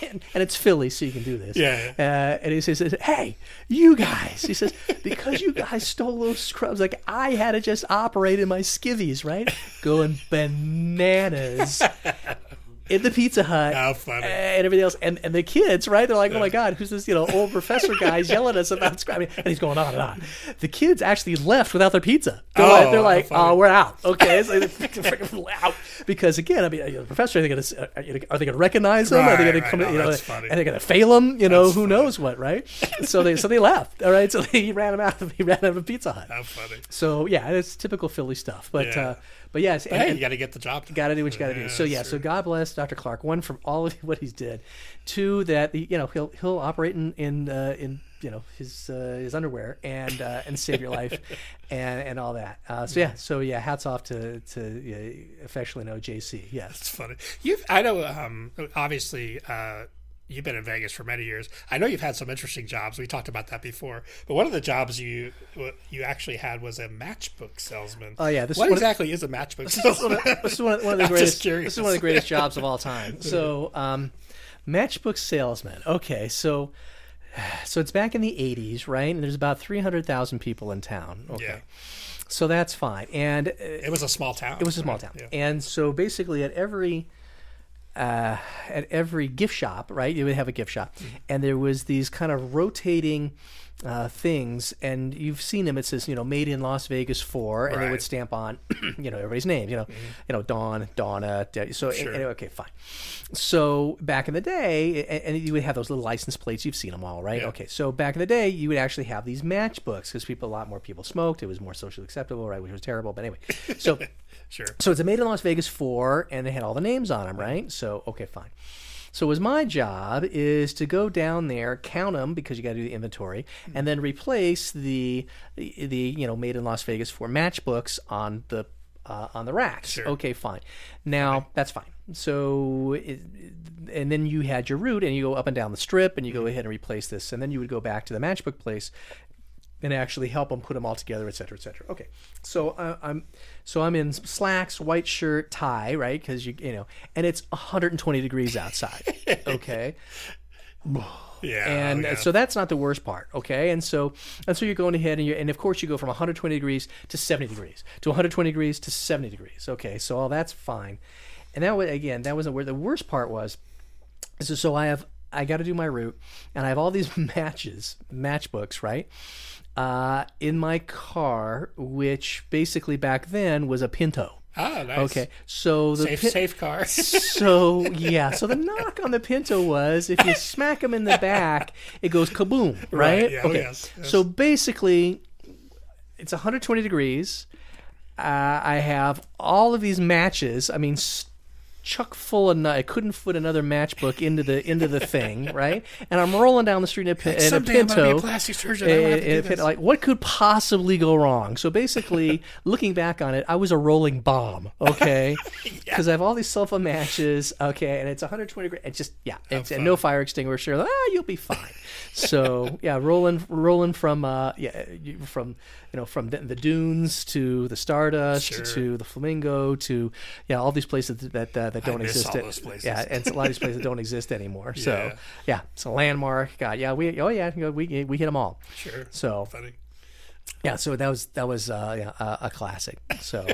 And, and it's Philly, so you can do this. Yeah. yeah. Uh, and he says, hey, you guys. He says, because you guys stole those scrubs, like I had to just operate in my skivvies, right? Going bananas in the Pizza Hut. How funny. And everything else. And and the kids, right? They're like, yeah. oh, my God, who's this, you know, old professor guy yelling at us about scrubs? I mean, and he's going on and on. The kids actually left without their pizza. They're oh, like, they're like oh, we're out. Okay. So they're freaking out. Because again, I mean, you know, the professor, are they going to are they going to recognize them? Right, are they going right. to come? No, you know, are they going to fail them? You know, that's who funny. knows what, right? So they so they left. All right, so they, he ran him out. Of, he ran out of a Pizza Hut. How funny. So yeah, it's typical Philly stuff. But yeah. uh, but yes, but and, hey, you got to get the job done. Got to do what you got to yeah, do. So yeah, true. so God bless Doctor Clark. One from all of what he's did, two that you know he'll he'll operate in in uh, in. you know, his, uh, his underwear and, uh, and save your life and, and all that. Uh, so yeah. So yeah. Hats off to, to uh, affectionately know J C. Yes. It's funny. You've, I know, um, obviously, uh, you've been in Vegas for many years. I know you've had some interesting jobs. We talked about that before, but one of the jobs you you actually had was a matchbook salesman. Oh yeah, this what exactly of, is a matchbook salesman? This is one of, one of the greatest. This is one of the greatest jobs of all time. So um, matchbook salesman. Okay, so. So it's back in the eighties, right? And there's about three hundred thousand people in town. Okay. Yeah. So that's fine. And uh, it was a small town. It was a small right? town. Yeah. And so basically at every uh, at every gift shop, right? You would have a gift shop. Mm-hmm. And there was these kind of rotating uh, things, and you've seen them. It says, you know, made in Las Vegas for, and right. they would stamp on, you know, everybody's name, you know, mm-hmm. you know, Dawn, Donna. So sure. anyway, okay, fine. So back in the day, and you would have those little license plates. You've seen them all, right? Yeah. Okay. So back in the day, you would actually have these matchbooks because people, a lot more people smoked. It was more socially acceptable, right? Which was terrible, but anyway. So sure. So it's a made in Las Vegas for, and they had all the names on them, right? So okay, fine. So it was my job is to go down there, count them because you got to do the inventory, and then replace the the you know made in Las Vegas for matchbooks on the uh, on the racks. Sure. Okay, fine. Now, okay. that's fine. So, it, and then you had your root, and you go up and down the strip, and you go ahead and replace this. And then you would go back to the matchbook place and actually help them put them all together, et cetera, et cetera. Okay, so uh, I'm, so I'm in slacks, white shirt, tie, right? Because you, you know, and it's one hundred twenty degrees outside. Okay. Yeah. And yeah. so that's not the worst part. Okay. And so, and so you're going ahead and you, and of course you go from one hundred twenty degrees to seventy degrees to one hundred twenty degrees to seventy degrees. Okay. So all that's fine. And that was, again, that wasn't where the worst part was. So, so I have, I got to do my root, and I have all these matches, matchbooks, right? Uh, in my car, which basically back then was a Pinto. Oh, nice. Okay, so the safe, pin- safe car. So yeah, so the knock on the Pinto was if you smack them in the back, it goes kaboom, right? right yeah, okay, yes, yes. So basically, it's one hundred twenty degrees. Uh, I have all of these matches. I mean. St- chuck full and I couldn't fit another matchbook into the into the thing, right? And I'm rolling down the street in a, in Someday a Pinto. Someday I'm going to be a plastic surgeon. I don't have to do this. Like, what could possibly go wrong? So basically, looking back on it, I was a rolling bomb, okay? Because yeah. I have all these sulfa matches, okay, and it's one hundred twenty degrees. It's just, yeah, it's, and no fire extinguisher. Like, ah, you'll be fine. So, yeah, rolling rolling from, uh, yeah, from, you know, from the, the dunes to the Stardust sure. to the Flamingo to, yeah, all these places that, that, that That don't I miss exist. All those places. Yeah, and it's a lot of these places that don't exist anymore. So yeah. yeah, it's a landmark. God, yeah, we oh yeah, we we hit them all. Sure. So funny. Yeah, so that was that was uh, yeah, a, a classic. So,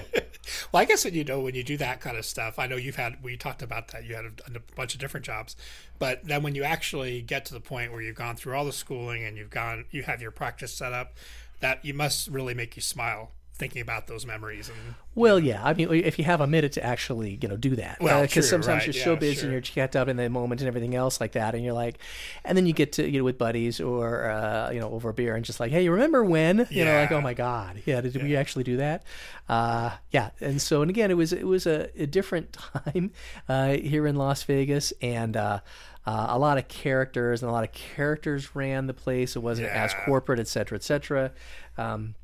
well, I guess when, you know, when you do that kind of stuff, I know you've had we talked about that. You had a, a bunch of different jobs, but then when you actually get to the point where you've gone through all the schooling and you've gone, you have your practice set up, that you must really make you smile. Thinking about those memories. And, well, you know. yeah. I mean, if you have a minute to actually, you know, do that. Well, because uh, sometimes right. you're yeah, so busy sure. and you're jacked up in the moment and everything else like that. And you're like, and then you get to, you know, with buddies or, uh, you know, over a beer and just like, hey, you remember when? You yeah. know, like, oh my God. Yeah. Did yeah. we actually do that? Uh, yeah. And so, and again, it was, it was a, a different time uh, here in Las Vegas. And, uh, Uh, a lot of characters and a lot of characters ran the place. It wasn't yeah. as corporate, et cetera, et cetera. Um,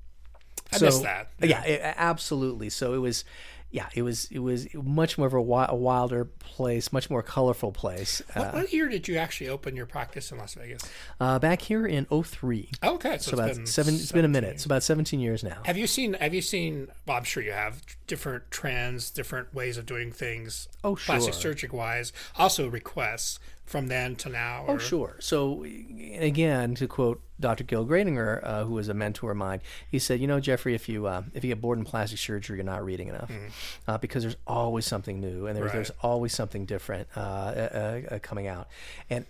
I so, miss that. Yeah, yeah it, absolutely. So it was, yeah, it was it was much more of a, wi- a wilder place, much more colorful place. What, uh, what year did you actually open your practice in Las Vegas? Uh, back here in oh three. Oh, okay, so, so it's about been seven, it's been a minute. It's about seventeen years now. Have you seen? Have you seen? Well, I'm sure you have different trends, different ways of doing things. Oh, sure. Plastic surgery wise, also requests. From then to now? Or... Oh, sure. So, again, to quote Doctor Gil Gratinger, uh, who was a mentor of mine, he said, you know, Jeffrey, if you uh, if you get bored in plastic surgery, you're not reading enough mm. uh, because there's always something new and there's, right. there's always something different uh, uh, uh, coming out. And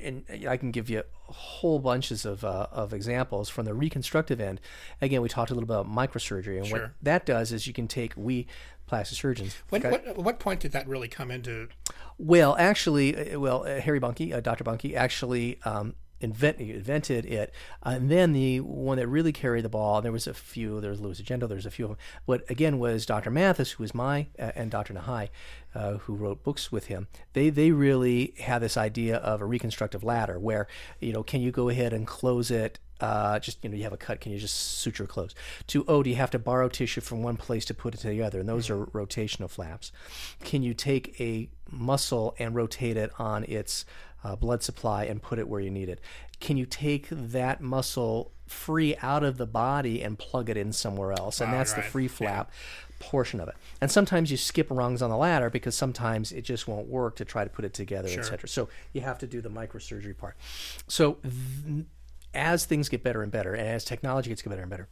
and I can give you whole bunches of uh, of examples from the reconstructive end. Again, we talked a little about microsurgery. And sure. what that does is you can take... we. Plastic surgeons. When, what at what point did that really come into? Well, actually, well, Harry Buncke, uh, Doctor Buncke, actually um, invent, invented it. Uh, and then the one that really carried the ball, and there was a few, there was Lewis Agendo, there's a few of them. What, again, was Doctor Mathis, who was my, uh, and Doctor Nahai, uh, who wrote books with him. They they really had this idea of a reconstructive ladder where, you know, can you go ahead and close it? Uh, just, you know, you have a cut, can you just suture close? To, oh, do you have to borrow tissue from one place to put it to the other? And those mm-hmm. are rotational flaps. Can you take a muscle and rotate it on its uh, blood supply and put it where you need it? Can you take that muscle free out of the body and plug it in somewhere else? And wow, that's right. the free flap. Yeah. portion of it. And sometimes you skip rungs on the ladder because sometimes it just won't work to try to put it together, sure. et cetera. So you have to do the microsurgery part. So th- as things get better and better, and as technology gets better and better,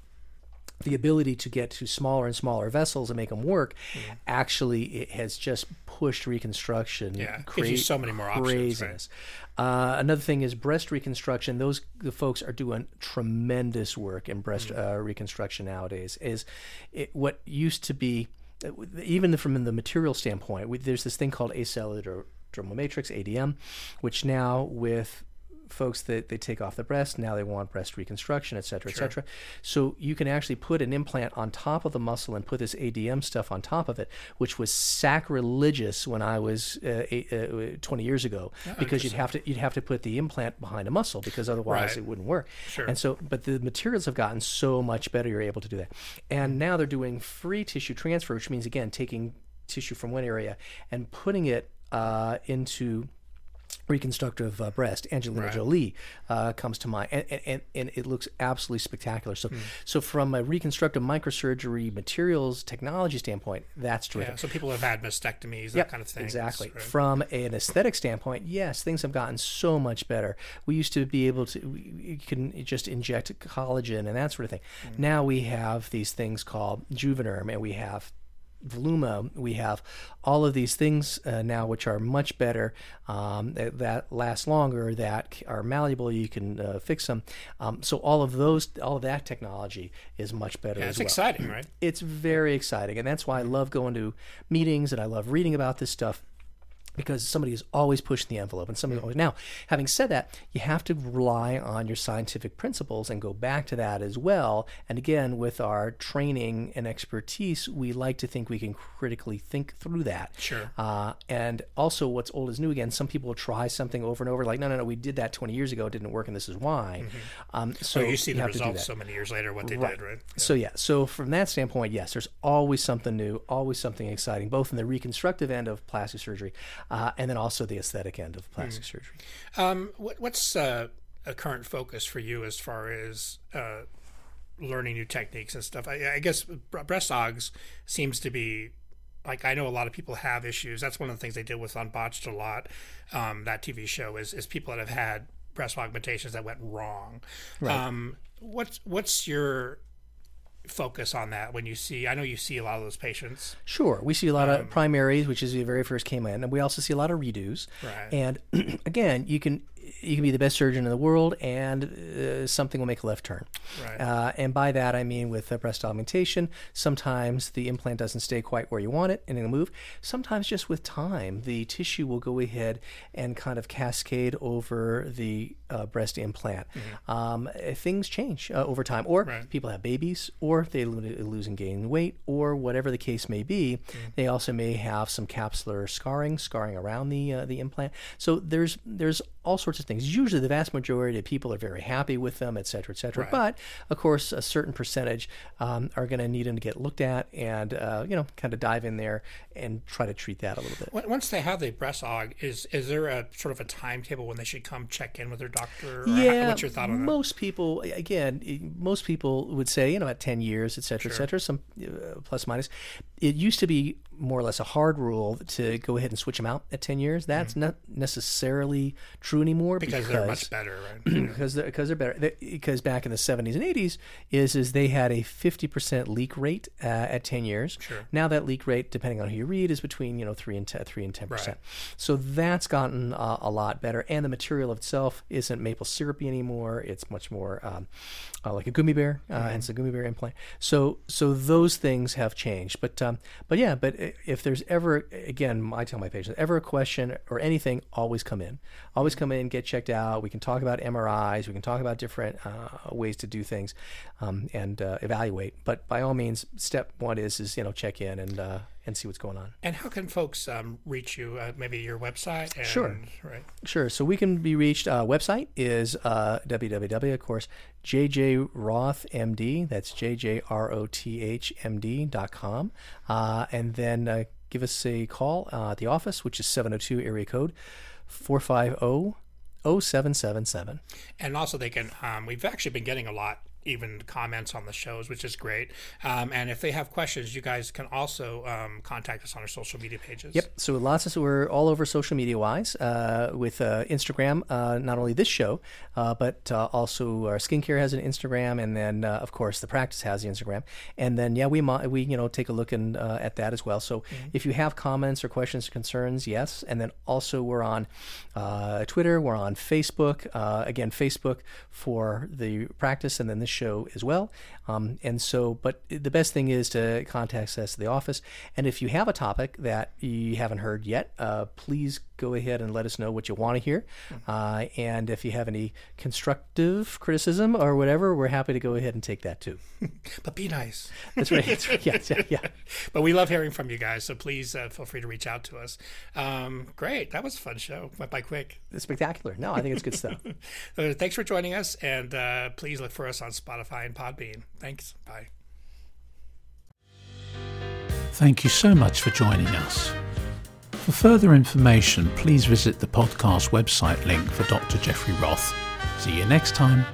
the ability to get to smaller and smaller vessels and make them work, mm-hmm. actually it has just pushed reconstruction. Yeah, cra- gives you so many more options. Right? Uh, another thing is breast reconstruction. Those the folks are doing tremendous work in breast mm-hmm. uh, reconstruction nowadays. Is it, what used to be, even from the material standpoint, we, there's this thing called acellular dermal matrix, A D M, which now with folks that they take off the breast, now they want breast reconstruction, et cetera, et sure. cetera. So you can actually put an implant on top of the muscle and put this A D M stuff on top of it, which was sacrilegious when I was uh, eight, uh, twenty years ago, yeah, because you'd have to you'd have to put the implant behind a muscle because otherwise right. it wouldn't work. Sure. And so, but the materials have gotten so much better, you're able to do that. And now they're doing free tissue transfer, which means again taking tissue from one area and putting it uh, into reconstructive uh, breast. Angelina right. Jolie uh, comes to mind, and, and, and it looks absolutely spectacular. So, mm. so from a reconstructive microsurgery materials technology standpoint, that's terrific. Yeah, so people have had mastectomies, that yep, kind of thing. Exactly. Right. From an aesthetic standpoint, yes, things have gotten so much better. We used to be able to, you can just inject collagen and that sort of thing. Mm. Now we have these things called Juvederm, and we have Voluma, we have all of these things uh, now which are much better, um, that, that last longer, that are malleable, you can uh, fix them. Um, so all of those, all of that technology is much better yeah, as well. It's exciting, right? It's very exciting, and that's why I love going to meetings and I love reading about this stuff, because somebody is always pushing the envelope and somebody always. Now, having said that, you have to rely on your scientific principles and go back to that as well. And again, with our training and expertise, we like to think we can critically think through that. Sure. Uh, and also, what's old is new again. Some people try something over and over, like, no, no, no, we did that twenty years ago, it didn't work, and this is why. Mm-hmm. Um, so oh, you see you the results so many years later, what they right. did, right? Yeah. So yeah, so from that standpoint, yes, there's always something new, always something exciting, both in the reconstructive end of plastic surgery, Uh, and then also the aesthetic end of plastic mm. surgery. Um, what, what's uh, a current focus for you as far as uh, learning new techniques and stuff? I, I guess breast aug seems to be, like, I know a lot of people have issues. That's one of the things they deal with on Botched a lot, um, that T V show, is, is people that have had breast augmentations that went wrong. Right. Um, what's, what's your focus on that when you see, I know you see a lot of those patients? Sure. We see a lot um, of primaries, which is the very first came in, and we also see a lot of redos. Right. And again, you can you can be the best surgeon in the world, and uh, something will make a left turn. Right. Uh, and by that, I mean with uh, breast augmentation, sometimes the implant doesn't stay quite where you want it, and it'll move. Sometimes just with time, the tissue will go ahead and kind of cascade over the uh, breast implant. Mm-hmm. Um, things change uh, over time, or right. people have babies, or they lose and gain weight, or whatever the case may be. Mm-hmm. They also may have some capsular scarring, scarring around the uh, the implant. So there's there's all sorts of things. Usually the vast majority of people are very happy with them, et cetera, et cetera. Right. But of course, a certain percentage um, are going to need them to get looked at and, uh, you know, kind of dive in there and try to treat that a little bit. Once they have the breast aug, is, is there a sort of a timetable when they should come check in with their doctor? Or yeah. How, what's your thought on that? Most people, again, most people would say, you know, at ten years, et cetera, sure. et cetera, some uh, plus minus. It used to be more or less a hard rule to go ahead and switch them out at ten years. That's mm-hmm. not necessarily true anymore because, because they're much better, right? because they're because they're better. They, because back in the seventies and eighties is is they had a fifty percent leak rate uh, at ten years. Sure. Now that leak rate, depending on who you read, is between you know three and ten, three and ten percent. Right. So that's gotten uh, a lot better, and the material itself isn't maple syrupy anymore. It's much more um, uh, like a gummy bear, uh, mm-hmm. hence a gummy bear implant. So so those things have changed, but um, but yeah, but if there's ever, again, I tell my patients, ever a question or anything, always come in. Always come in, get checked out. We can talk about M R Is. We can talk about different uh, ways to do things um, and uh, evaluate. But by all means, step one is, is you know, check in and uh, and see what's going on. And how can folks um, reach you? Uh, maybe your website? And, sure. Right. Sure. So we can be reached. Uh, website is uh, www, of course, J J Roth M D. That's J J R O T H M D dot com. Uh, and then uh, give us a call uh, at the office, which is seven oh two area code four five zero, zero seven seven seven. And also they can, um, we've actually been getting a lot even comments on the shows, which is great. Um, and if they have questions, you guys can also um, contact us on our social media pages. Yep. So lots of, we're all over social media wise uh, with uh, Instagram, uh, not only this show, uh, but uh, also our skincare has an Instagram. And then uh, of course the practice has the Instagram. And then, yeah, we, mo- we, you know, take a look in, uh, at that as well. So mm-hmm. if you have comments or questions or concerns, yes. And then also we're on uh, Twitter, we're on Facebook, uh, again, Facebook for the practice and then this show as well. Um, and so, but the best thing is to contact us at the office. And if you have a topic that you haven't heard yet, uh, please go ahead and let us know what you want to hear. Uh, and if you have any constructive criticism or whatever, we're happy to go ahead and take that too. But be nice. That's right. That's right. Yeah, yeah, yeah. But we love hearing from you guys, so please uh, feel free to reach out to us. Um, great. That was a fun show. Went by quick. It's spectacular. No, I think it's good stuff. So thanks for joining us, and uh, please look for us on Spotify and Podbean. Thanks. Bye. Thank you so much for joining us. For further information, please visit the podcast website link for Doctor Jeffrey Roth. See you next time.